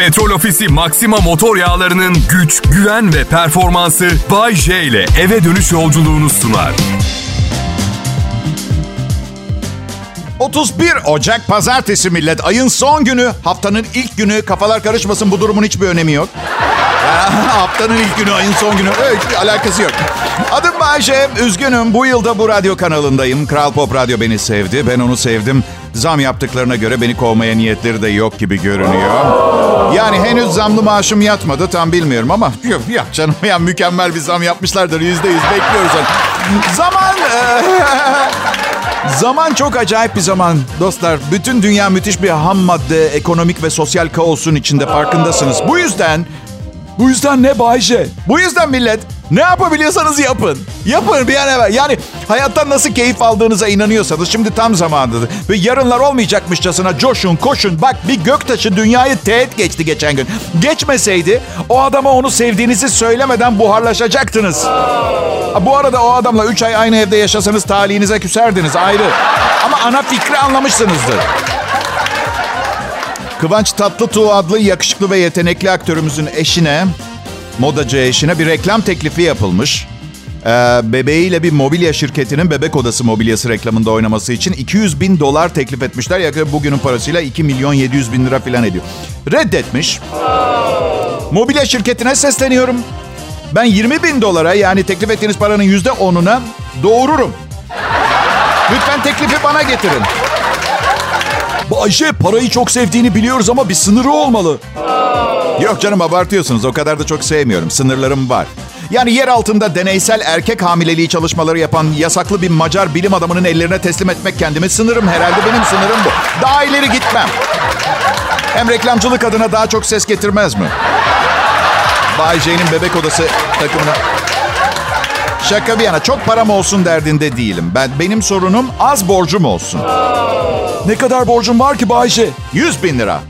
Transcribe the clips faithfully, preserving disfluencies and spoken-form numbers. Petrol Ofisi Maxima motor yağlarının güç, güven ve performansı Bay J ile eve dönüş yolculuğunu sunar. otuz bir Ocak Pazartesi millet. Ayın son günü, haftanın ilk günü. Kafalar karışmasın, bu durumun hiçbir önemi yok. Haftanın ilk günü, ayın son günü. Öyle alakası yok. Adım Bayce, üzgünüm. Bu yılda bu radyo kanalındayım. Kral Pop Radyo beni sevdi, ben onu sevdim. Zam yaptıklarına göre beni kovmaya niyetleri de yok gibi görünüyor. Yani henüz zamlı maaşım yatmadı, tam bilmiyorum ama... Ya canım ya, mükemmel bir zam yapmışlardır. Yüzde yüz bekliyoruz. Zaman... Zaman çok acayip bir zaman dostlar. Bütün dünya müthiş bir ham madde, ekonomik ve sosyal kaosun içinde, farkındasınız. Bu yüzden, bu yüzden ne Bayce? Bu yüzden millet, ne yapabiliyorsanız yapın. Yapın bir an evvel. Yani hayattan nasıl keyif aldığınıza inanıyorsanız şimdi tam zamanıdır. Ve yarınlar olmayacakmışçasına coşun, koşun. Bak bir göktaşı dünyayı teğet geçti geçen gün. Geçmeseydi o adama onu sevdiğinizi söylemeden buharlaşacaktınız. Bu arada o adamla üç ay aynı evde yaşasanız talihinize küserdiniz ayrı. Ama ana fikri anlamışsınızdır. Kıvanç Tatlıtuğ adlı yakışıklı ve yetenekli aktörümüzün eşine, modacı eşine bir reklam teklifi yapılmış. Ee, bebeğiyle bir mobilya şirketinin bebek odası mobilyası reklamında oynaması için iki yüz bin dolar teklif etmişler. Yaklaşık bugünün parasıyla iki milyon yedi yüz bin lira falan ediyor. Reddetmiş. Mobilya şirketine sesleniyorum. Ben yirmi bin dolara, yani teklif ettiğiniz paranın yüzde onuna doğururum. Lütfen teklifi bana getirin. Ayşe, parayı çok sevdiğini biliyoruz ama bir sınırı olmalı. Yok canım, abartıyorsunuz. O kadar da çok sevmiyorum. Sınırlarım var. Yani yer altında deneysel erkek hamileliği çalışmaları yapan yasaklı bir Macar bilim adamının ellerine teslim etmek kendimi. Sınırım herhalde, benim sınırım bu. Daha ileri gitmem. Hem reklamcılık adına daha çok ses getirmez mi? Bay J'nin bebek odası takımına... Şaka bir yana, çok param olsun derdinde değilim. Ben, benim sorunum az borcum olsun. Ne kadar borcum var ki Bay J? yüz bin lira.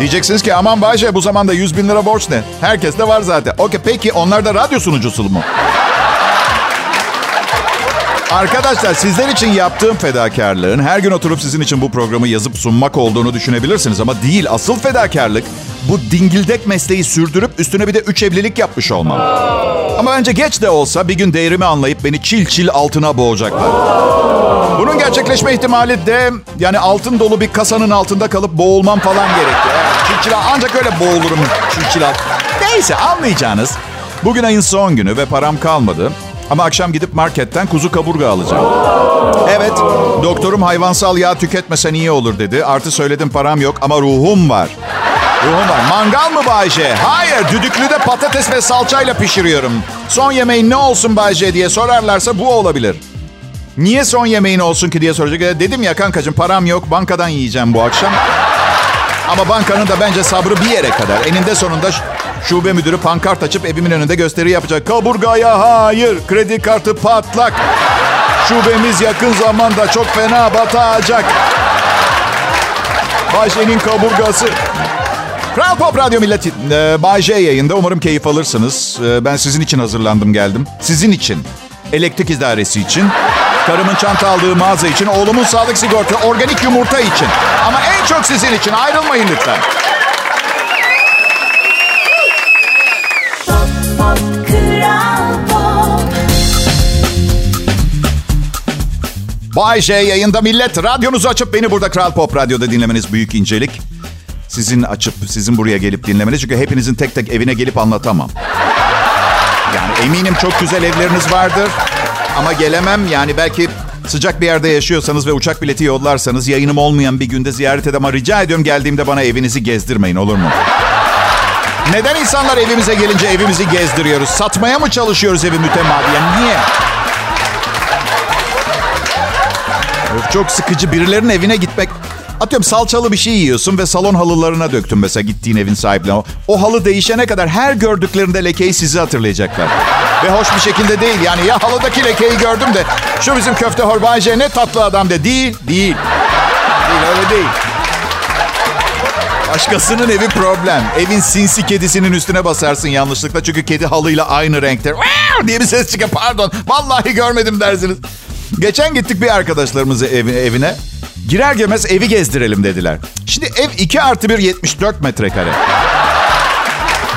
Diyeceksiniz ki aman Bay J, bu zamanda yüz bin lira borç ne? Herkes de var zaten. Okey, peki onlar da radyo sunucusu mu? Arkadaşlar, sizler için yaptığım fedakarlığın her gün oturup sizin için bu programı yazıp sunmak olduğunu düşünebilirsiniz. Ama değil, asıl fedakarlık bu dingildek mesleği sürdürüp üstüne bir de üç evlilik yapmış olmam. Ama bence geç de olsa bir gün değerimi anlayıp beni çil çil altına boğacaklar. Bunun gerçekleşme ihtimali de, yani altın dolu bir kasanın altında kalıp boğulmam falan gerekiyor. Çil çil, ancak öyle boğulurum çil çil alt. Neyse, anlayacağınız. Bugün ayın son günü ve param kalmadı. Ama akşam gidip marketten kuzu kaburga alacağım. Evet, doktorum hayvansal yağ tüketmesen iyi olur dedi. Artı söyledim, param yok ama ruhum var. Ruhum var. Mangal mı Bayce? Hayır, düdüklüde patates ve salçayla pişiriyorum. Son yemeğin ne olsun Bayce diye sorarlarsa bu olabilir. Niye son yemeğin olsun ki diye soracak. Dedim ya kankacığım, param yok, bankadan yiyeceğim bu akşam. Ama bankanın da bence sabrı bir yere kadar. Eninde sonunda... Şube müdürü pankart açıp evimin önünde gösteri yapacak. Kaburgaya hayır, kredi kartı patlak. Şubemiz yakın zamanda çok fena batacak. Bay J'nin kaburgası. Kral Pop Radyo millet. Ee, Bay J yayında, umarım keyif alırsınız. Ee, ben sizin için hazırlandım geldim. Sizin için. Elektrik idaresi için. Karımın çanta aldığı mağaza için. Oğlumun sağlık sigorta, organik yumurta için. Ama en çok sizin için. Ayrılmayın lütfen. Bay J yayında millet. Radyonuzu açıp beni burada Kral Pop Radyo'da dinlemeniz büyük incelik. Sizin açıp, sizin buraya gelip dinlemeniz. Çünkü hepinizin tek tek evine gelip anlatamam. Yani eminim çok güzel evleriniz vardır. Ama gelemem. Yani belki sıcak bir yerde yaşıyorsanız ve uçak bileti yollarsanız yayınım olmayan bir günde ziyaret edem. Ama rica ediyorum, geldiğimde bana evinizi gezdirmeyin, olur mu? Neden insanlar evimize gelince evimizi gezdiriyoruz? Satmaya mı çalışıyoruz evi mütemadiyen? Niye? Çok sıkıcı. Birilerinin evine gitmek... Atıyorum salçalı bir şey yiyorsun ve salon halılarına döktün mesela, gittiğin evin sahibine. O halı değişene kadar her gördüklerinde lekeyi sizi hatırlayacaklar. Ve hoş bir şekilde değil. Yani ya halıdaki lekeyi gördüm de şu bizim köfte horbanje ne tatlı adam de. Değil, değil. Değil, öyle değil. Başkasının evi problem. Evin sinsi kedisinin üstüne basarsın yanlışlıkla. Çünkü kedi halıyla aynı renkte. Diye bir ses çıkar. Pardon, vallahi görmedim dersiniz. Geçen gittik bir arkadaşlarımızın evine. Girer girmez evi gezdirelim dediler. Şimdi ev iki artı bir yetmiş dört metrekare.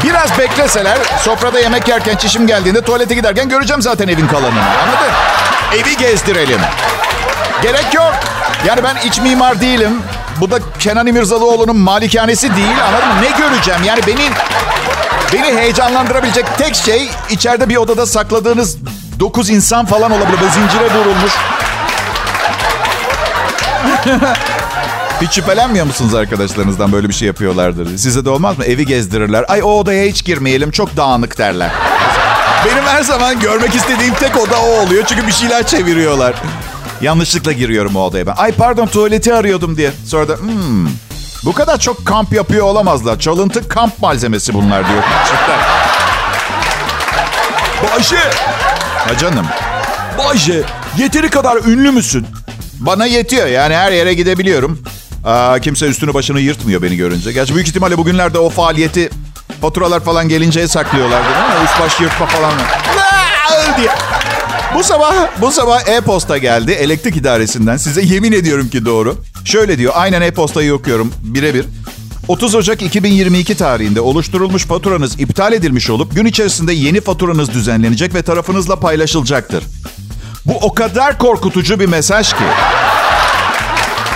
Biraz bekleseler sofrada yemek yerken çişim geldiğinde tuvalete giderken göreceğim zaten evin kalanını. Anladın? Evi gezdirelim. Gerek yok. Yani ben iç mimar değilim. Bu da Kenan İmirzalıoğlu'nun malikanesi değil. Anladın mı? Ne göreceğim? Yani beni beni heyecanlandırabilecek tek şey içeride bir odada sakladığınız dokuz insan falan olabilir. Böyle zincire vurulmuş. Hiç şüphelenmiyor musunuz arkadaşlarınızdan böyle bir şey yapıyorlardır? Size de olmaz mı? Evi gezdirirler. Ay o odaya hiç girmeyelim, çok dağınık derler. Benim her zaman görmek istediğim tek oda o oluyor. Çünkü bir şeyler çeviriyorlar. Yanlışlıkla giriyorum o odaya ben. Ay pardon, tuvaleti arıyordum diye. Sonra da hmm, bu kadar çok kamp yapıyor olamazlar. Çalıntı kamp malzemesi bunlar diyor. Bay J. Ha canım. Bay J, yeteri kadar ünlü müsün? Bana yetiyor. Yani her yere gidebiliyorum. Aa, kimse üstünü başını yırtmıyor beni görünce. Gerçi büyük ihtimalle bugünlerde o faaliyeti faturalar falan gelinceye saklıyorlar değil mi? Üst baş yırtma falan. Bu sabah bu sabah e-posta geldi elektrik idaresinden. Size yemin ediyorum ki doğru. Şöyle diyor. Aynen e-postayı okuyorum birebir. otuz Ocak iki bin yirmi iki tarihinde oluşturulmuş faturanız iptal edilmiş olup gün içerisinde yeni faturanız düzenlenecek ve tarafınızla paylaşılacaktır. Bu o kadar korkutucu bir mesaj ki.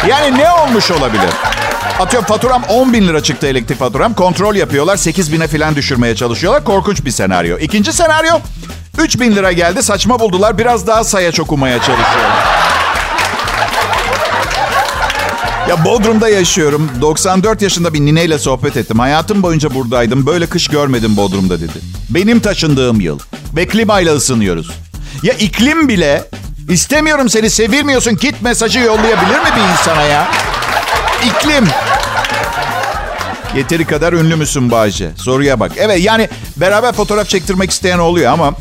Yani ne olmuş olabilir? Atıyorum faturam on bin lira çıktı, elektrik faturam. Kontrol yapıyorlar, sekiz bine falan düşürmeye çalışıyorlar. Korkunç bir senaryo. İkinci senaryo, üç bin lira geldi, saçma buldular. Biraz daha sayaç okumaya çalışıyorlar. Ya Bodrum'da yaşıyorum. doksan dört yaşında bir nineyle sohbet ettim. Hayatım boyunca buradaydım. Böyle kış görmedim Bodrum'da dedi. Benim taşındığım yıl. Ve klimayla ısınıyoruz. Ya iklim bile istemiyorum seni sevilmiyorsun git mesajı yollayabilir mi bir insana ya? İklim. Yeteri kadar ünlü müsün Bahçe? Soruya bak. Evet yani beraber fotoğraf çektirmek isteyen oluyor ama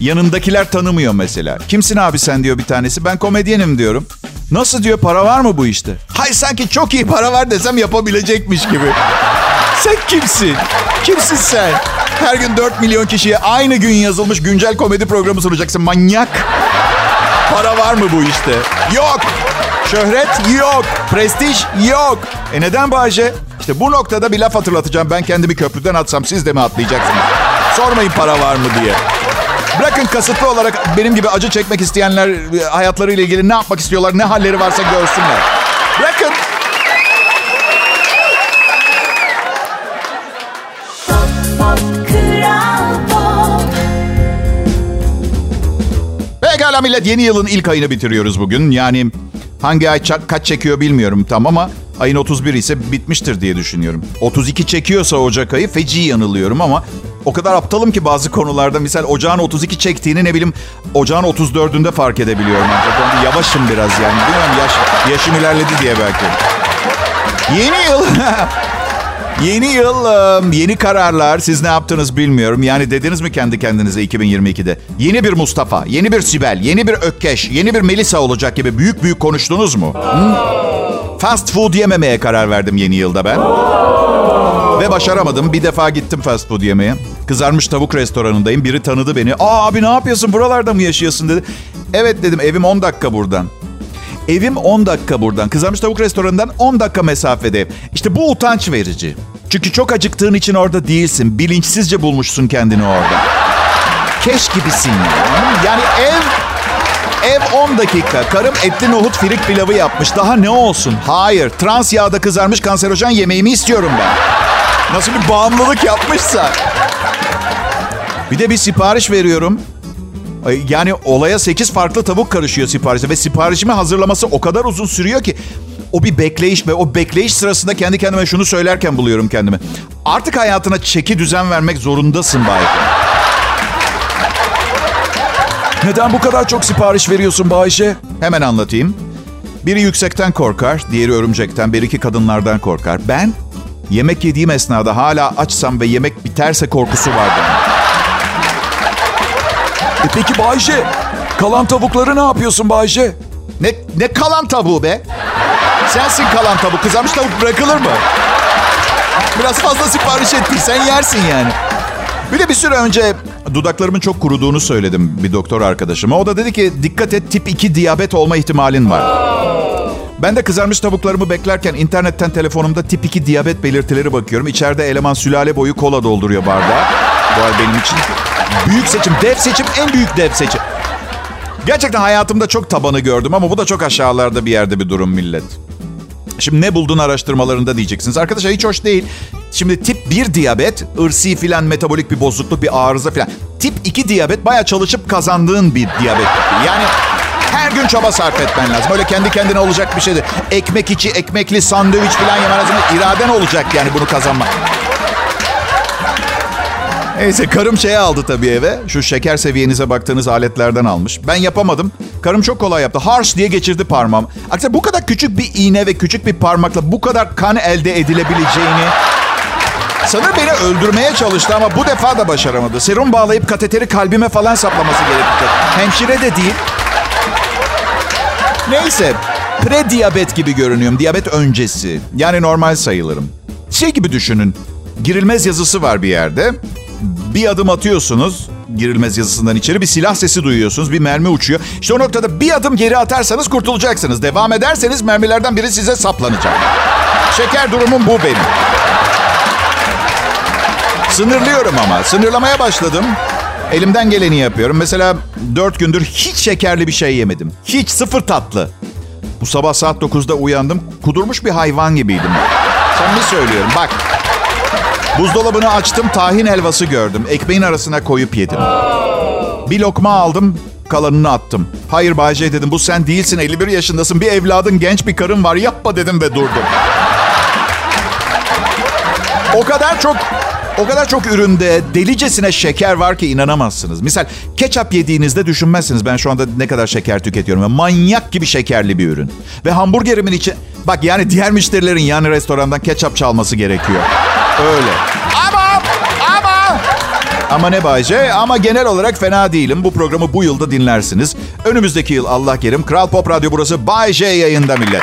yanındakiler tanımıyor mesela. Kimsin abi sen diyor bir tanesi. Ben komedyenim diyorum. Nasıl diyor, para var mı bu işte? Hayır sanki çok iyi para var desem yapabilecekmiş gibi. Sen kimsin? Kimsin sen? Her gün dört milyon kişiye aynı gün yazılmış güncel komedi programı sunacaksın. Manyak. Para var mı bu işte? Yok. Şöhret yok. Prestij yok. E neden Bahçe? İşte bu noktada bir laf hatırlatacağım. Ben kendimi köprüden atsam siz de mi atlayacaksınız? Sormayın para var mı diye. Bırakın kasıtlı olarak benim gibi acı çekmek isteyenler hayatlarıyla ilgili ne yapmak istiyorlar, ne halleri varsa görsünler. Bırakın. Pekala millet, yeni yılın ilk ayını bitiriyoruz bugün. Yani hangi ay çak, kaç çekiyor bilmiyorum tam ama ayın otuz biri ise bitmiştir diye düşünüyorum. otuz iki çekiyorsa Ocak ayı feci yanılıyorum ama o kadar aptalım ki bazı konularda. Misal ocağın otuz iki çektiğini ne bileyim ocağın otuz dördünde fark edebiliyorum. Ancak yavaşım biraz yani. Bilmiyorum yaş, yaşım ilerledi diye belki. Yeni yıl... Yeni yıl, yeni kararlar. Siz ne yaptınız bilmiyorum. Yani dediniz mi kendi kendinize iki bin yirmi ikide? Yeni bir Mustafa, yeni bir Sibel, yeni bir Ökkeş, yeni bir Melisa olacak gibi büyük büyük konuştunuz mu? Hmm. Fast food yememeye karar verdim yeni yılda ben. Ve başaramadım. Bir defa gittim fast food yemeye. Kızarmış tavuk restoranındayım. Biri tanıdı beni. Aa abi ne yapıyorsun? Buralarda mı yaşıyorsun dedi. Evet dedim, evim on dakika buradan. Evim on dakika buradan. Kızarmış tavuk restoranından on dakika mesafede. İşte bu utanç verici. Çünkü çok acıktığın için orada değilsin. Bilinçsizce bulmuşsun kendini orada. Keş gibisin ya. Yani ev ev on dakika. Karım etli nohut firik pilavı yapmış. Daha ne olsun? Hayır. Trans yağda kızarmış kanserojen yemeğimi istiyorum ben. Nasıl bir bağımlılık yapmışsa. Bir de bir sipariş veriyorum. Yani olaya sekiz farklı tavuk karışıyor siparişte ve siparişimi hazırlaması o kadar uzun sürüyor ki o bir bekleyiş ve o bekleyiş sırasında kendi kendime şunu söylerken buluyorum kendimi. Artık hayatına çeki düzen vermek zorundasın Bayşe. Neden bu kadar çok sipariş veriyorsun Bayşe? Hemen anlatayım. Biri yüksekten korkar, diğeri örümcekten, bir iki kadınlardan korkar. Ben yemek yediğim esnada hala açsam ve yemek biterse korkusu vardı. E peki Bay J, kalan tavukları ne yapıyorsun Bay J? Ne, ne kalan tavuğu be? Sensin kalan tavuk. Kızarmış tavuk bırakılır mı? Biraz fazla sipariş ettiysen yersin yani. Bir de bir süre önce dudaklarımın çok kuruduğunu söyledim bir doktor arkadaşıma. O da dedi ki dikkat et, tip iki diyabet olma ihtimalin var. Ben de kızarmış tavuklarımı beklerken internetten telefonumda tip iki diyabet belirtileri bakıyorum. İçeride eleman sülale boyu kola dolduruyor bardağı. Bu ay benim için büyük seçim, dev seçim, en büyük dev seçim. Gerçekten hayatımda çok tabanı gördüm ama bu da çok aşağılarda bir yerde bir durum millet. Şimdi ne buldun araştırmalarında diyeceksiniz. Arkadaşlar hiç hoş değil. Şimdi tip bir diyabet, ırsi filan, metabolik bir bozukluk, bir arıza filan. Tip iki diyabet bayağı çalışıp kazandığın bir diyabet. Yani her gün çaba sarf etmen lazım. Öyle kendi kendine olacak bir şeydir. Ekmek içi, ekmekli, sandviç filan yemen lazım. İraden olacak yani bunu kazanmak. Neyse karım şeye aldı tabii eve. Şu şeker seviyenize baktığınız aletlerden almış. Ben yapamadım. Karım çok kolay yaptı. Harç diye geçirdi parmağım. Aksine bu kadar küçük bir iğne ve küçük bir parmakla bu kadar kan elde edilebileceğini... Sanırım beni öldürmeye çalıştı ama bu defa da başaramadı. Serum bağlayıp kateteri kalbime falan saplaması gerekti. Hemşire de değil. Neyse. Prediyabet gibi görünüyorum. Diyabet öncesi. Yani normal sayılırım. Şey gibi düşünün. Girilmez yazısı var bir yerde. Bir adım atıyorsunuz girilmez yazısından içeri. Bir silah sesi duyuyorsunuz. Bir mermi uçuyor. İşte o noktada bir adım geri atarsanız kurtulacaksınız. Devam ederseniz mermilerden biri size saplanacak. Şeker durumum bu benim. Sınırlıyorum ama. Sınırlamaya başladım. Elimden geleni yapıyorum. Mesela dört gündür hiç şekerli bir şey yemedim. Hiç, sıfır tatlı. Bu sabah saat dokuzda uyandım. Kudurmuş bir hayvan gibiydim. Sen ne söylüyorum? Bak. Buzdolabını açtım, tahin helvası gördüm. Ekmeğin arasına koyup yedim. Bir lokma aldım, kalanını attım. Hayır Bay J dedim, bu sen değilsin, elli bir yaşındasın. Bir evladın, genç bir karın var, yapma dedim ve durdum. O kadar çok... O kadar çok üründe delicesine şeker var ki inanamazsınız. Misal ketçap yediğinizde düşünmezsiniz ben şu anda ne kadar şeker tüketiyorum. Manyak gibi şekerli bir ürün. Ve hamburgerimin içi... Bak yani diğer müşterilerin yani restorandan ketçap çalması gerekiyor. Öyle. Ama! Ama! Ama ne Bay J? Ama genel olarak fena değilim. Bu programı bu yılda dinlersiniz. Önümüzdeki yıl Allah kerim. Kral Pop Radyo burası. Bay J yayında millet.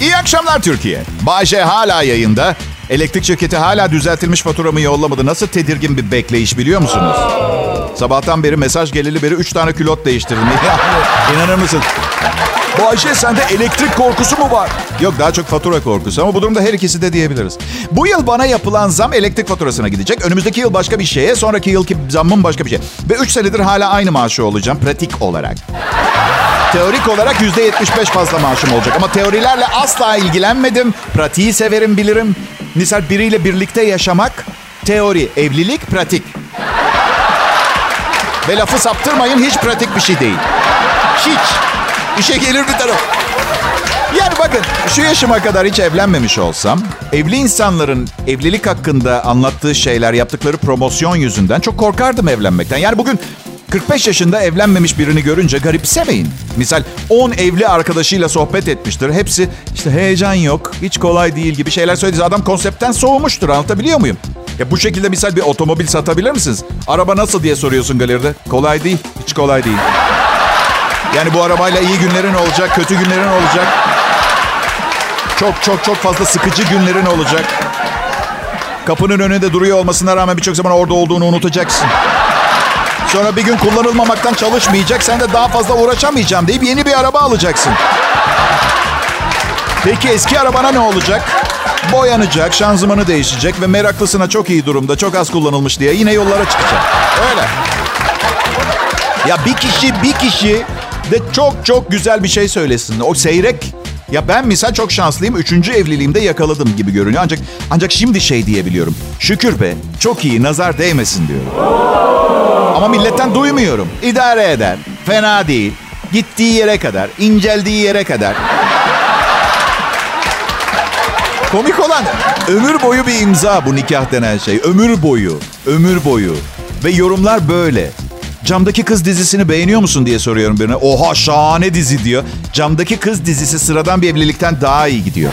İyi akşamlar Türkiye. Bay J hala yayında. Elektrik şirketi hala düzeltilmiş faturamı yollamadı. Nasıl tedirgin bir bekleyiş biliyor musunuz? Sabahtan beri mesaj geleli beri üç tane külot değiştirdim. İnanır mısın? Bay J sende elektrik korkusu mu var? Yok daha çok fatura korkusu ama bu durumda her ikisi de diyebiliriz. Bu yıl bana yapılan zam elektrik faturasına gidecek. Önümüzdeki yıl başka bir şeye, sonraki yılki zammım başka bir şey. Ve üç senedir hala aynı maaşı olacağım pratik olarak. Teorik olarak yüzde yetmiş beş fazla maaşım olacak. Ama teorilerle asla ilgilenmedim. Pratiği severim, bilirim. Misal biriyle birlikte yaşamak, teori, evlilik, pratik. Ve lafı saptırmayın, hiç pratik bir şey değil. Hiç. İşe gelir bir taraf. Yani bakın, şu yaşıma kadar hiç evlenmemiş olsam, evli insanların evlilik hakkında anlattığı şeyler, yaptıkları promosyon yüzünden çok korkardım evlenmekten. Yani bugün... kırk beş yaşında evlenmemiş birini görünce garipsemeyin. Misal on evli arkadaşıyla sohbet etmiştir. Hepsi işte heyecan yok, hiç kolay değil gibi şeyler söylediği adam konseptten soğumuştur. Anlatabiliyor muyum? Ya bu şekilde misal bir otomobil satabilir misiniz? Araba nasıl diye soruyorsun galeride. Kolay değil, hiç kolay değil. Yani bu arabayla iyi günlerin olacak, kötü günlerin olacak. Çok çok çok fazla sıkıcı günlerin olacak. Kapının önünde duruyor olmasına rağmen birçok zaman orada olduğunu unutacaksın. Sonra bir gün kullanılmamaktan çalışmayacak. Sen de daha fazla uğraşamayacağım deyip yeni bir araba alacaksın. Peki eski arabana ne olacak? Boyanacak, şanzımanı değişecek ve meraklısına çok iyi durumda, çok az kullanılmış diye yine yollara çıkacak. Öyle. Ya bir kişi, bir kişi de çok çok güzel bir şey söylesin. O seyrek. Ya ben misal çok şanslıyım. Üçüncü evliliğimde yakaladım gibi görünüyor. Ancak ancak şimdi şey diyebiliyorum. Şükür be, çok iyi, nazar değmesin diyorum. Ama milletten duymuyorum. İdare eder. Fena değil. Gittiği yere kadar. İnceldiği yere kadar. Komik olan ömür boyu bir imza bu nikah denen şey. Ömür boyu. Ömür boyu. Ve yorumlar böyle. Camdaki Kız dizisini beğeniyor musun diye soruyorum birine. Oha şahane dizi diyor. Camdaki Kız dizisi sıradan bir evlilikten daha iyi gidiyor.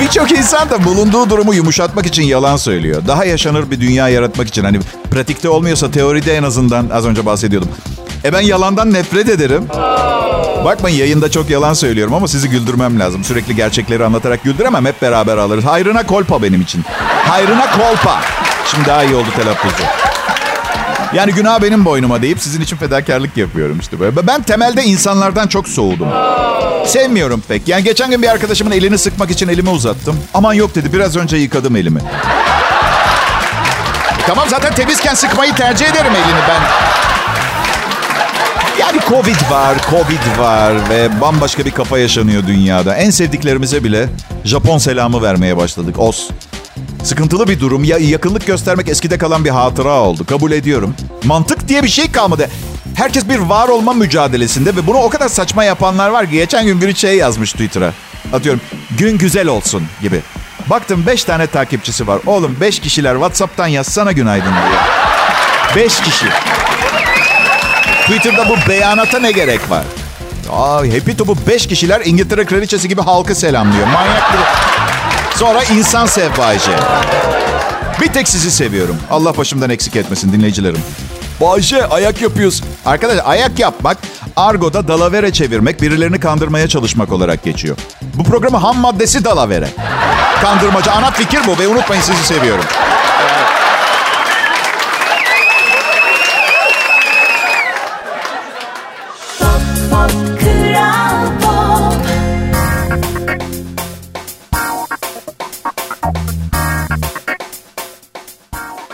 Birçok insan da bulunduğu durumu yumuşatmak için yalan söylüyor. Daha yaşanır bir dünya yaratmak için. Hani pratikte olmuyorsa teoride en azından az önce bahsediyordum. E ben yalandan nefret ederim. Bakmayın yayında çok yalan söylüyorum ama sizi güldürmem lazım. Sürekli gerçekleri anlatarak güldüremem. Hep beraber alırız. Hayrına kolpa benim için. Hayrına kolpa. Şimdi daha iyi oldu telaffuzu. Yani günah benim boynuma deyip sizin için fedakarlık yapıyorum işte böyle. Ben temelde insanlardan çok soğudum. Sevmiyorum pek. Yani geçen gün bir arkadaşımın elini sıkmak için elimi uzattım. Aman yok dedi. Biraz önce yıkadım elimi. Tamam zaten temizken sıkmayı tercih ederim elini ben. Yani Covid var, Covid var ve bambaşka bir kafa yaşanıyor dünyada. En sevdiklerimize bile Japon selamı vermeye başladık. Os. Sıkıntılı bir durum. Ya yakınlık göstermek eskide kalan bir hatıra oldu. Kabul ediyorum. Mantık diye bir şey kalmadı. Herkes bir var olma mücadelesinde ve bunu o kadar saçma yapanlar var ki. Geçen gün biri şey yazmış Twitter'a. Atıyorum gün güzel olsun gibi. Baktım beş tane takipçisi var. Oğlum beş kişiler WhatsApp'tan yazsana günaydın diyor. Beş kişi. Twitter'da bu beyanata ne gerek var? Aa, Happy Top'u beş kişiler İngiltere kraliçesi gibi halkı selamlıyor. Manyak bir... Sonra insan sev Bay J. Bir tek sizi seviyorum. Allah başımdan eksik etmesin dinleyicilerim. Bay J, ayak yapıyoruz. Arkadaşlar ayak yapmak, argoda dalavere çevirmek, birilerini kandırmaya çalışmak olarak geçiyor. Bu programın ham maddesi dalavere. Kandırmaca, ana fikir bu ve unutmayın sizi seviyorum.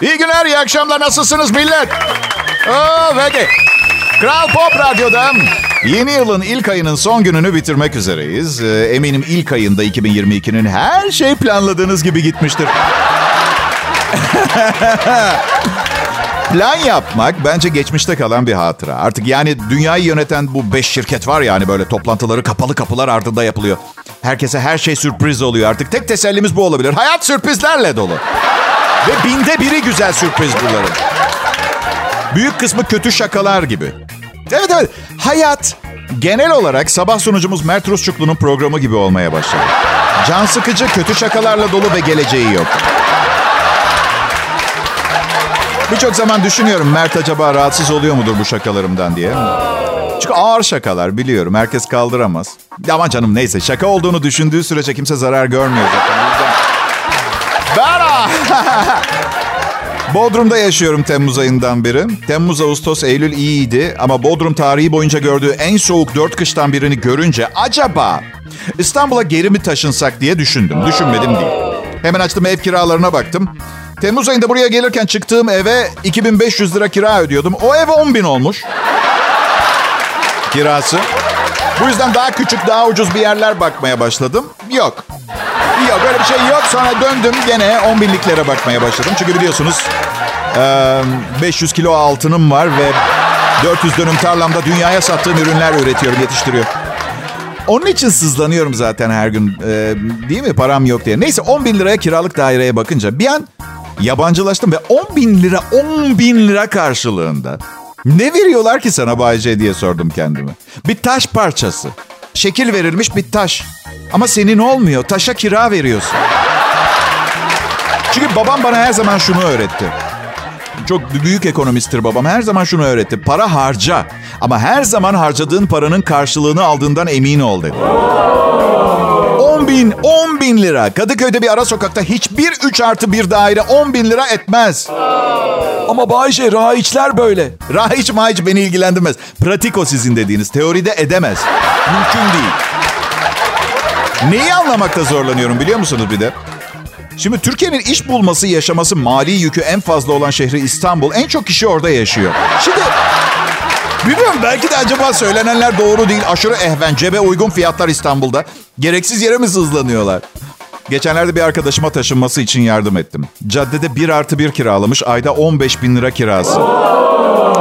İyi günler, iyi akşamlar. Nasılsınız millet? Oo, peki. Kral Pop Radyo'da yeni yılın ilk ayının son gününü bitirmek üzereyiz. Eminim ilk ayında iki bin yirmi ikinin her şey planladığınız gibi gitmiştir. Plan yapmak bence geçmişte kalan bir hatıra. Artık yani dünyayı yöneten bu beş şirket var ya hani böyle toplantıları kapalı kapılar ardında yapılıyor. Herkese her şey sürpriz oluyor artık. Tek tesellimiz bu olabilir. Hayat sürprizlerle dolu. Ve binde biri güzel sürpriz bunların. Büyük kısmı kötü şakalar gibi. Evet evet. Hayat genel olarak sabah sunucumuz Mert Rusçuklu'nun programı gibi olmaya başladı. Can sıkıcı, kötü şakalarla dolu ve geleceği yok. Birçok zaman düşünüyorum Mert acaba rahatsız oluyor mudur bu şakalarımdan diye. Çünkü ağır şakalar biliyorum. Herkes kaldıramaz. Aman canım neyse şaka olduğunu düşündüğü sürece kimse zarar görmüyor zaten. Bera! Bodrum'da yaşıyorum Temmuz ayından beri. Temmuz, Ağustos, Eylül iyiydi ama Bodrum tarihi boyunca gördüğü en soğuk dört kıştan birini görünce acaba İstanbul'a geri mi taşınsak diye düşündüm. Düşünmedim değil. Hemen açtım ev kiralarına baktım. Temmuz ayında buraya gelirken çıktığım eve iki bin beş yüz lira kira ödüyordum. O ev on bin olmuş. Kirası. Bu yüzden daha küçük, daha ucuz bir yerler bakmaya başladım. Yok. Yok böyle bir şey yok. Sonra döndüm gene on binliklere bakmaya başladım. Çünkü biliyorsunuz beş yüz kilo altınım var ve dört yüz dönüm tarlamda dünyaya sattığım ürünler üretiyorum, yetiştiriyorum. Onun için sızlanıyorum zaten her gün. Değil mi? Param yok diye. Neyse on bin liraya kiralık daireye bakınca bir an yabancılaştım ve on bin lira on bin lira karşılığında. Ne veriyorlar ki sana Bay J diye sordum kendime. Bir taş parçası. Şekil verilmiş bir taş. Ama senin olmuyor. Taşa kira veriyorsun. Çünkü babam bana her zaman şunu öğretti. Çok büyük ekonomisttir babam. Her zaman şunu öğretti. Para harca. Ama her zaman harcadığın paranın karşılığını aldığından emin ol dedi. on bin, on bin lira. Kadıköy'de bir ara sokakta hiçbir üç artı bir daire on bin lira etmez. Ama Bay J, rahiçler böyle. Rahiç mahiç beni ilgilendirmez. Pratik o sizin dediğiniz. Teoride edemez. Mümkün değil. Neyi anlamakta zorlanıyorum biliyor musunuz bir de? Şimdi Türkiye'nin iş bulması, yaşaması, mali yükü en fazla olan şehri İstanbul. En çok kişi orada yaşıyor. Şimdi bilmiyorum belki de acaba söylenenler doğru değil. Aşırı ehven, cebe uygun fiyatlar İstanbul'da. Gereksiz yere mi sızlanıyorlar? Geçenlerde bir arkadaşıma taşınması için yardım ettim. Caddede bir artı bir kiralamış, ayda on beş bin lira kirası.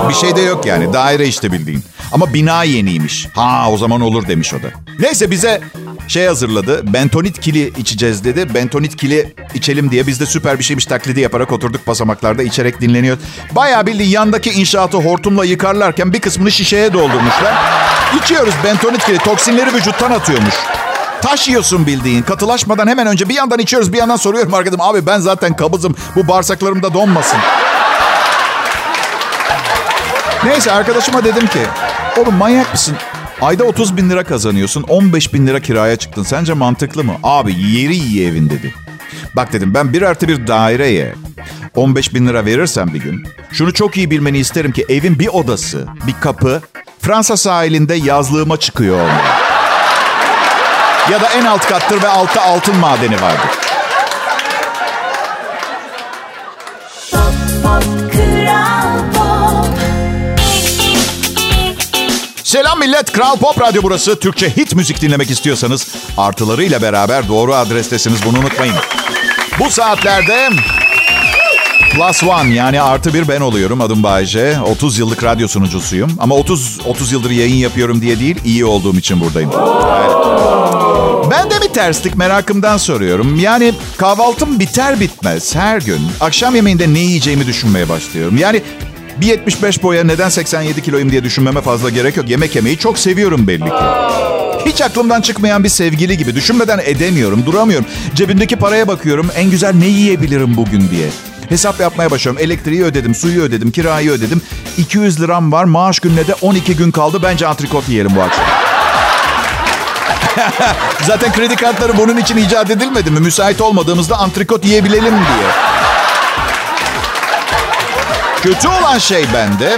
Bir şey de yok yani, daire işte bildiğin. Ama bina yeniymiş. Ha o zaman olur demiş o da. Neyse bize... Şey hazırladı, bentonit kili içeceğiz dedi. Bentonit kili içelim diye biz de süper bir şeymiş taklidi yaparak oturduk basamaklarda içerek dinleniyor. Bayağı bildiğin yandaki inşaatı hortumla yıkarlarken bir kısmını şişeye doldurmuşlar. İçiyoruz bentonit kili, toksinleri vücuttan atıyormuş. Taş yiyorsun bildiğin, katılaşmadan hemen önce bir yandan içiyoruz bir yandan soruyorum arkadaşım. Abi ben zaten kabızım, bu bağırsaklarımda donmasın. Neyse arkadaşıma dedim ki, oğlum manyak mısın? Ayda otuz bin lira kazanıyorsun, on beş bin lira kiraya çıktın. Sence mantıklı mı? Abi yeri iyi evin dedi. Bak dedim, ben bir artı bir daireye on beş bin lira verirsem bir gün, şunu çok iyi bilmeni isterim ki evin bir odası, bir kapı Fransa sahilinde yazlığıma çıkıyor olmalı. Ya da en alt kattır ve altta altın madeni vardır. Pop, pop, Kral Pop. Selam millet, Kral Pop Radyo burası. Türkçe hit müzik dinlemek istiyorsanız artılarıyla beraber doğru adrestesiniz, bunu unutmayın. Bu saatlerde Plus One, yani artı bir ben oluyorum. Adım Bay J. otuz yıllık radyo sunucusuyum. Ama otuz yıldır yayın yapıyorum diye değil, iyi olduğum için buradayım. Evet. Ben de bir terslik merakımdan soruyorum. Yani kahvaltım biter bitmez her gün akşam yemeğinde ne yiyeceğimi düşünmeye başlıyorum. Yani bir yetmiş beş boya neden seksen yedi kiloyum diye düşünmeme fazla gerek yok. Yemek yemeyi çok seviyorum belli ki. Hiç aklımdan çıkmayan bir sevgili gibi düşünmeden edemiyorum, duramıyorum. Cebimdeki paraya bakıyorum, en güzel ne yiyebilirim bugün diye. Hesap yapmaya başlıyorum. Elektriği ödedim, suyu ödedim, kirayı ödedim. iki yüz liram var. Maaş gününe de on iki gün kaldı. Bence antrikot yiyelim bu akşam. Zaten kredi kartları bunun için icat edilmedi mi? Müsait olmadığımızda antrikot yiyebilelim diye. Kötü olan şey bende,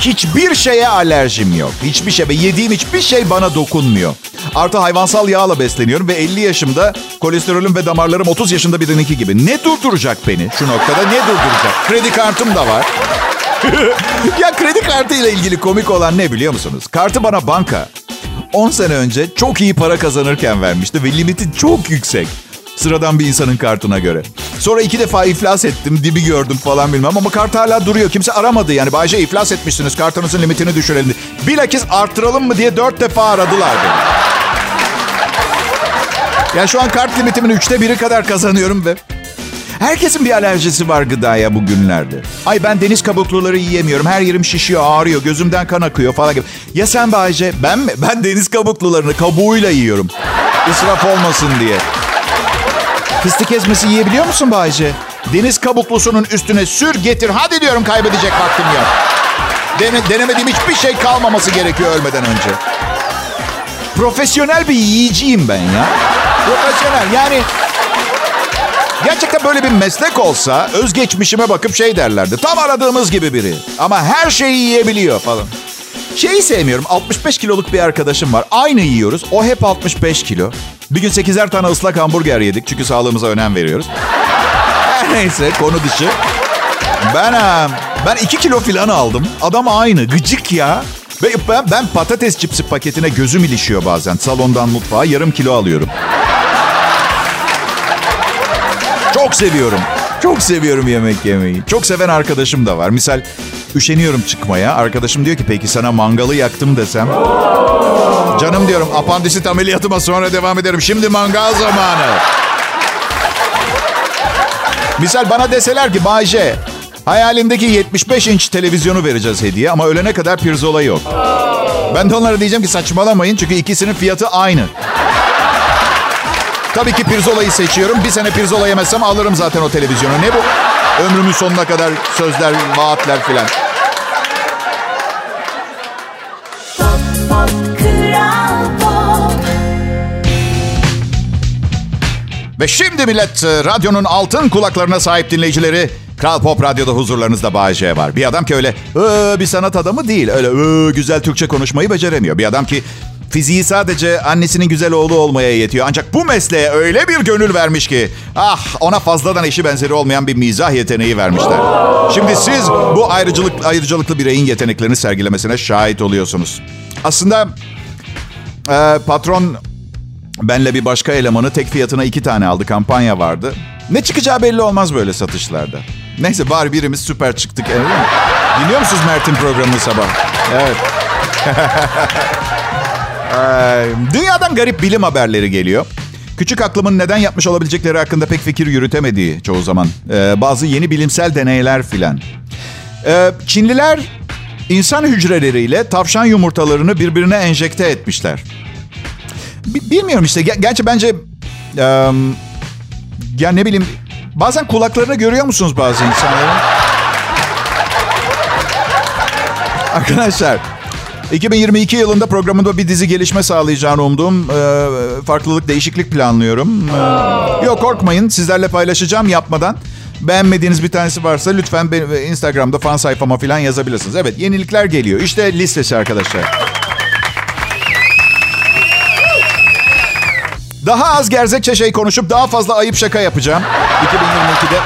hiçbir şeye alerjim yok. Hiçbir şey ve yediğim hiçbir şey bana dokunmuyor. Artı hayvansal yağla besleniyorum ve elli yaşımda kolesterolüm ve damarlarım otuz yaşında birininki gibi. Ne durduracak beni şu noktada, ne durduracak? Kredi kartım da var. Ya kredi kartıyla ilgili komik olan ne biliyor musunuz? Kartı bana banka on sene önce çok iyi para kazanırken vermişti ve limiti çok yüksek. Sıradan bir insanın kartına göre. Sonra iki defa iflas ettim, dibi gördüm falan bilmem ama kart hala duruyor. Kimse aramadı yani. Bay J, iflas etmişsiniz, kartınızın limitini düşürelim. Bilakis arttıralım mı diye dört defa aradılar beni. Ya şu an kart limitimin üçte biri kadar kazanıyorum ve herkesin bir alerjisi var gıdaya bugünlerde. Ay ben deniz kabukluları yiyemiyorum. Her yerim şişiyor, ağrıyor, gözümden kan akıyor falan gibi. Ya sen Bay J, ben mi? Ben deniz kabuklularını kabuğuyla yiyorum. İsraf olmasın diye. Fıstık ezmesi yiyebiliyor musun Bay J? Deniz kabuklusunun üstüne sür getir. Hadi diyorum, kaybedecek vaktim yok. Dene, denemediğim hiçbir şey kalmaması gerekiyor ölmeden önce. Profesyonel bir yiyiciyim ben ya. Profesyonel yani. Gerçekten böyle bir meslek olsa özgeçmişime bakıp şey derlerdi. Tam aradığımız gibi biri. Ama her şeyi yiyebiliyor falan. Şeyi sevmiyorum. altmış beş kiloluk bir arkadaşım var. Aynı yiyoruz. O hep altmış beş kilo. Bir gün sekizer tane ıslak hamburger yedik. Çünkü sağlığımıza önem veriyoruz. Her neyse, konu dışı. Ben ben iki kilo falan aldım. Adam aynı. Gıcık ya. Ben, ben patates cipsi paketine gözüm ilişiyor bazen. Salondan mutfağa yarım kilo alıyorum. Çok seviyorum. Çok seviyorum yemek yemeyi. Çok seven arkadaşım da var. Misal üşeniyorum çıkmaya. Arkadaşım diyor ki peki sana mangalı yaktım desem. Canım diyorum, apandisit ameliyatıma sonra devam ederim. Şimdi mangal zamanı. Misal bana deseler ki Bay J, hayalimdeki yetmiş beş inç televizyonu vereceğiz hediye ama ölene kadar pirzola yok. Ben de onlara diyeceğim ki saçmalamayın çünkü ikisinin fiyatı aynı. Tabii ki pirzolayı seçiyorum. Bir sene pirzola yemezsem alırım zaten o televizyonu. Ne bu? Ömrümün sonuna kadar sözler, vaatler filan. Pop, pop, Kral Pop. Ve şimdi millet, radyonun altın kulaklarına sahip dinleyicileri, Kral Pop Radyo'da huzurlarınızda Bay J var. Bir adam ki öyle ee, bir sanat adamı değil. Öyle ee, güzel Türkçe konuşmayı beceremiyor. Bir adam ki fiziği sadece annesinin güzel oğlu olmaya yetiyor. Ancak bu mesleğe öyle bir gönül vermiş ki ah, ona fazladan eşi benzeri olmayan bir mizah yeteneği vermişler. Şimdi siz bu ayrıcalık, ayrıcalıklı bireyin yeteneklerini sergilemesine şahit oluyorsunuz. Aslında e, patron benle bir başka elemanı tek fiyatına iki tane aldı. Kampanya vardı. Ne çıkacağı belli olmaz böyle satışlarda. Neyse bari birimiz süper çıktık. Evet. Dinliyor musunuz Mert'in programını sabah? Evet. Dünyadan garip bilim haberleri geliyor. Küçük aklımın neden yapmış olabilecekleri hakkında pek fikir yürütemediği çoğu zaman. Ee, bazı yeni bilimsel deneyler filan. Ee, Çinliler insan hücreleriyle tavşan yumurtalarını birbirine enjekte etmişler. B- bilmiyorum işte. Ger- gerçi bence... E- ya ne bileyim... Bazen kulaklarını görüyor musunuz bazı insanların? Arkadaşlar, iki bin yirmi iki yılında programında bir dizi gelişme sağlayacağını umduğum e, farklılık, değişiklik planlıyorum. E, yok korkmayın, sizlerle paylaşacağım yapmadan. Beğenmediğiniz bir tanesi varsa lütfen benim Instagram'da fan sayfama falan yazabilirsiniz. Evet, yenilikler geliyor. İşte listesi arkadaşlar. Daha az gerzekçe şey konuşup daha fazla ayıp şaka yapacağım. iki bin yirmi ikide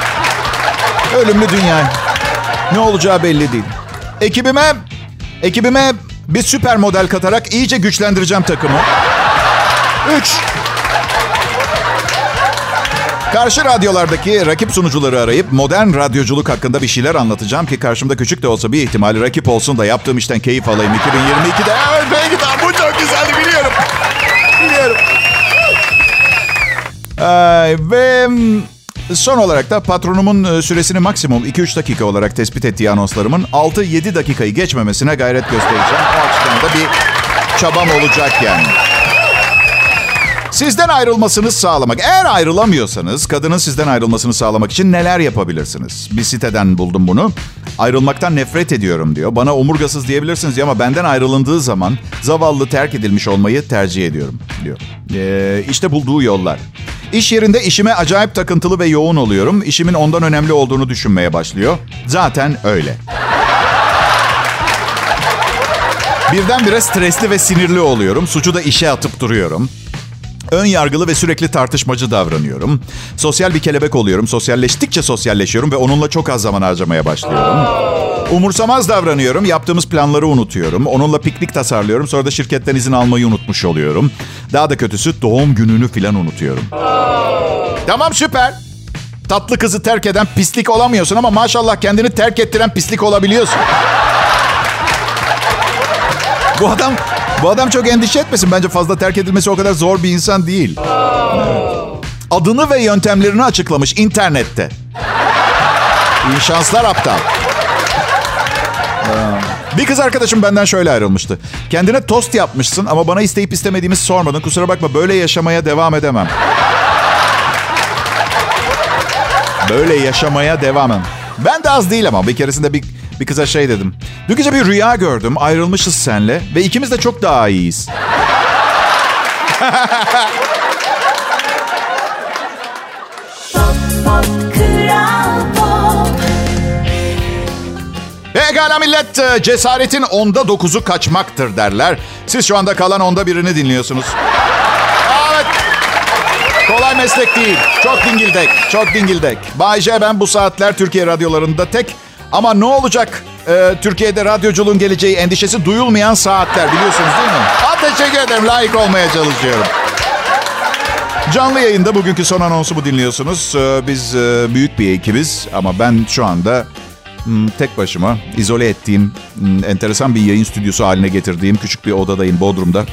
ölümlü dünya. Ne olacağı belli değil. Ekibime, ekibime bir süper model katarak iyice güçlendireceğim takımı. Üç. Karşı radyolardaki rakip sunucuları arayıp modern radyoculuk hakkında bir şeyler anlatacağım ki karşımda küçük de olsa bir ihtimal rakip olsun da yaptığım işten keyif alayım iki bin yirmi ikide. Evet, peki tamam, bu çok güzeldi, biliyorum. Biliyorum. Ee, ve son olarak da patronumun süresini maksimum iki üç dakika olarak tespit ettiği anonslarımın altı yedi dakikayı geçmemesine gayret göstereceğim. O açıdan da bir çabam olacak yani. Sizden ayrılmasını sağlamak. Eğer ayrılamıyorsanız, kadının sizden ayrılmasını sağlamak için neler yapabilirsiniz? Bir siteden buldum bunu. Ayrılmaktan nefret ediyorum diyor. Bana omurgasız diyebilirsiniz diyor ama benden ayrılındığı zaman zavallı, terk edilmiş olmayı tercih ediyorum diyor. Ee, işte bulduğu yollar. İş yerinde işime acayip takıntılı ve yoğun oluyorum. İşimin ondan önemli olduğunu düşünmeye başlıyor. Zaten öyle. Birdenbire stresli ve sinirli oluyorum. Suçu da işe atıp duruyorum. Ön yargılı ve sürekli tartışmacı davranıyorum. Sosyal bir kelebek oluyorum. Sosyalleştikçe sosyalleşiyorum ve onunla çok az zaman harcamaya başlıyorum. Umursamaz davranıyorum. Yaptığımız planları unutuyorum. Onunla piknik tasarlıyorum. Sonra da şirketten izin almayı unutmuş oluyorum. Daha da kötüsü doğum gününü filan unutuyorum. Tamam, süper. Tatlı kızı terk eden pislik olamıyorsun ama maşallah kendini terk ettiren pislik olabiliyorsun. Bu adam... Bu adam çok endişe etmesin. Bence fazla terk edilmesi o kadar zor bir insan değil. Adını ve yöntemlerini açıklamış internette. İyi şanslar aptal. Bir kız arkadaşım benden şöyle ayrılmıştı. Kendine tost yapmışsın ama bana isteyip istemediğimi sormadın. Kusura bakma, böyle yaşamaya devam edemem. Böyle yaşamaya devam edemem. Ben de az değil ama bir keresinde bir... Bir kıza şey dedim. Dün gece bir rüya gördüm. Ayrılmışız senle. Ve ikimiz de çok daha iyiyiz. Pop, pop, Kral Pop. Pekala millet. Cesaretin onda dokuzu kaçmaktır derler. Siz şu anda kalan onda birini dinliyorsunuz. Evet. Kolay meslek değil. Çok dingildek. Çok dingildek. Bay J, ben bu saatler Türkiye radyolarında tek... Ama ne olacak, e, Türkiye'de radyoculuğun geleceği endişesi duyulmayan saatler, biliyorsunuz değil mi? Ha, teşekkür ederim, layık olmaya çalışıyorum. Canlı yayında bugünkü son anonsumu dinliyorsunuz. Ee, biz e, büyük bir ekibiz ama ben şu anda m, tek başıma izole ettiğim, m, enteresan bir yayın stüdyosu haline getirdiğim küçük bir odadayım Bodrum'da.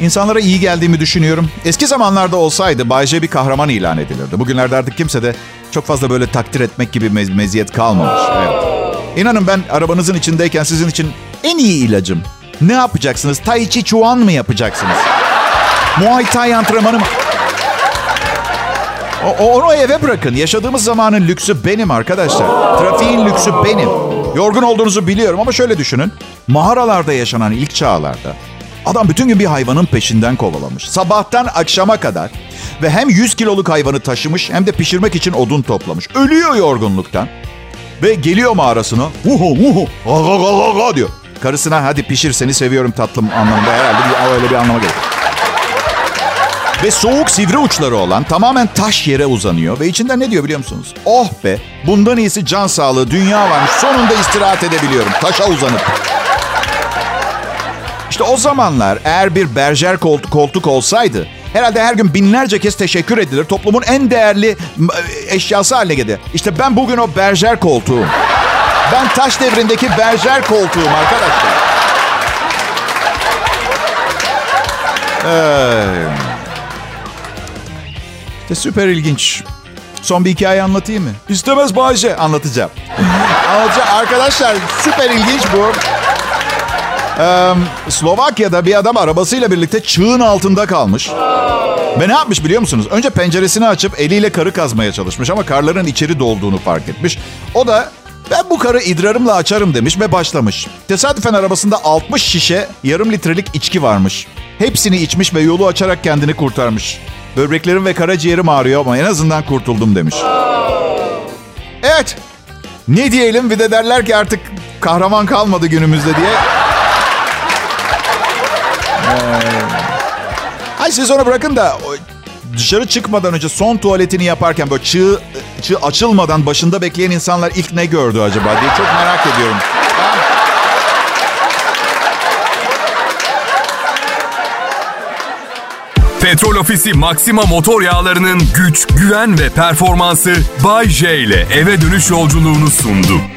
İnsanlara iyi geldiğimi düşünüyorum. Eski zamanlarda olsaydı Bay J bir kahraman ilan edilirdi. Bugünlerde artık kimse de çok fazla böyle takdir etmek gibi mez- meziyet kalmamış. Evet. İnanın ben arabanızın içindeyken sizin için en iyi ilacım. Ne yapacaksınız? Tai Chi Chuan mı yapacaksınız? Muay Thai antrenmanı mı? O, onu eve bırakın. Yaşadığımız zamanın lüksü benim arkadaşlar. Trafiğin lüksü benim. Yorgun olduğunuzu biliyorum ama şöyle düşünün. Mağaralarda yaşanan ilk çağlarda... Adam bütün gün bir hayvanın peşinden kovalamış. Sabahtan akşama kadar. Ve hem yüz kiloluk hayvanı taşımış hem de pişirmek için odun toplamış. Ölüyor yorgunluktan. Ve geliyor mağarasına. Uhu uhu. Aga aga aga diyor. Karısına hadi pişir, seni seviyorum tatlım anlamında. Herhalde öyle bir anlama geliyor. Ve soğuk, sivri uçları olan tamamen taş yere uzanıyor. Ve içinden ne diyor biliyor musunuz? Oh be, bundan iyisi can sağlığı, dünya varmış. Sonunda istirahat edebiliyorum. Taşa uzanıp. İşte o zamanlar eğer bir berjer koltuk olsaydı herhalde her gün binlerce kez teşekkür edilir. Toplumun en değerli eşyası haline geldi. İşte ben bugün o berjer koltuğum. Ben taş devrindeki berjer koltuğum arkadaşlar. Ee, işte süper ilginç. Son bir hikaye anlatayım mı? İstemez Bahçe. Anlatacağım. Anlatacağım. Arkadaşlar süper ilginç bu. Ee, Slovakya'da bir adam arabasıyla birlikte çığın altında kalmış. Ve ne yapmış biliyor musunuz? Önce penceresini açıp eliyle karı kazmaya çalışmış ama karların içeri dolduğunu fark etmiş. O da Ben bu karı idrarımla açarım demiş ve başlamış. Tesadüfen arabasında altmış şişe yarım litrelik içki varmış. Hepsini içmiş ve yolu açarak kendini kurtarmış. Böbreklerim ve karaciğerim ağrıyor ama en azından kurtuldum demiş. Evet. Ne diyelim, bir de derler ki artık kahraman kalmadı günümüzde diye. Ay siz onu bırakın da dışarı çıkmadan önce son tuvaletini yaparken böyle çığ, çığ açılmadan başında bekleyen insanlar ilk ne gördü acaba diye çok merak ediyorum. Petrol Ofisi Maxima motor yağlarının güç, güven ve performansı Bay J ile eve dönüş yolculuğunu sundu.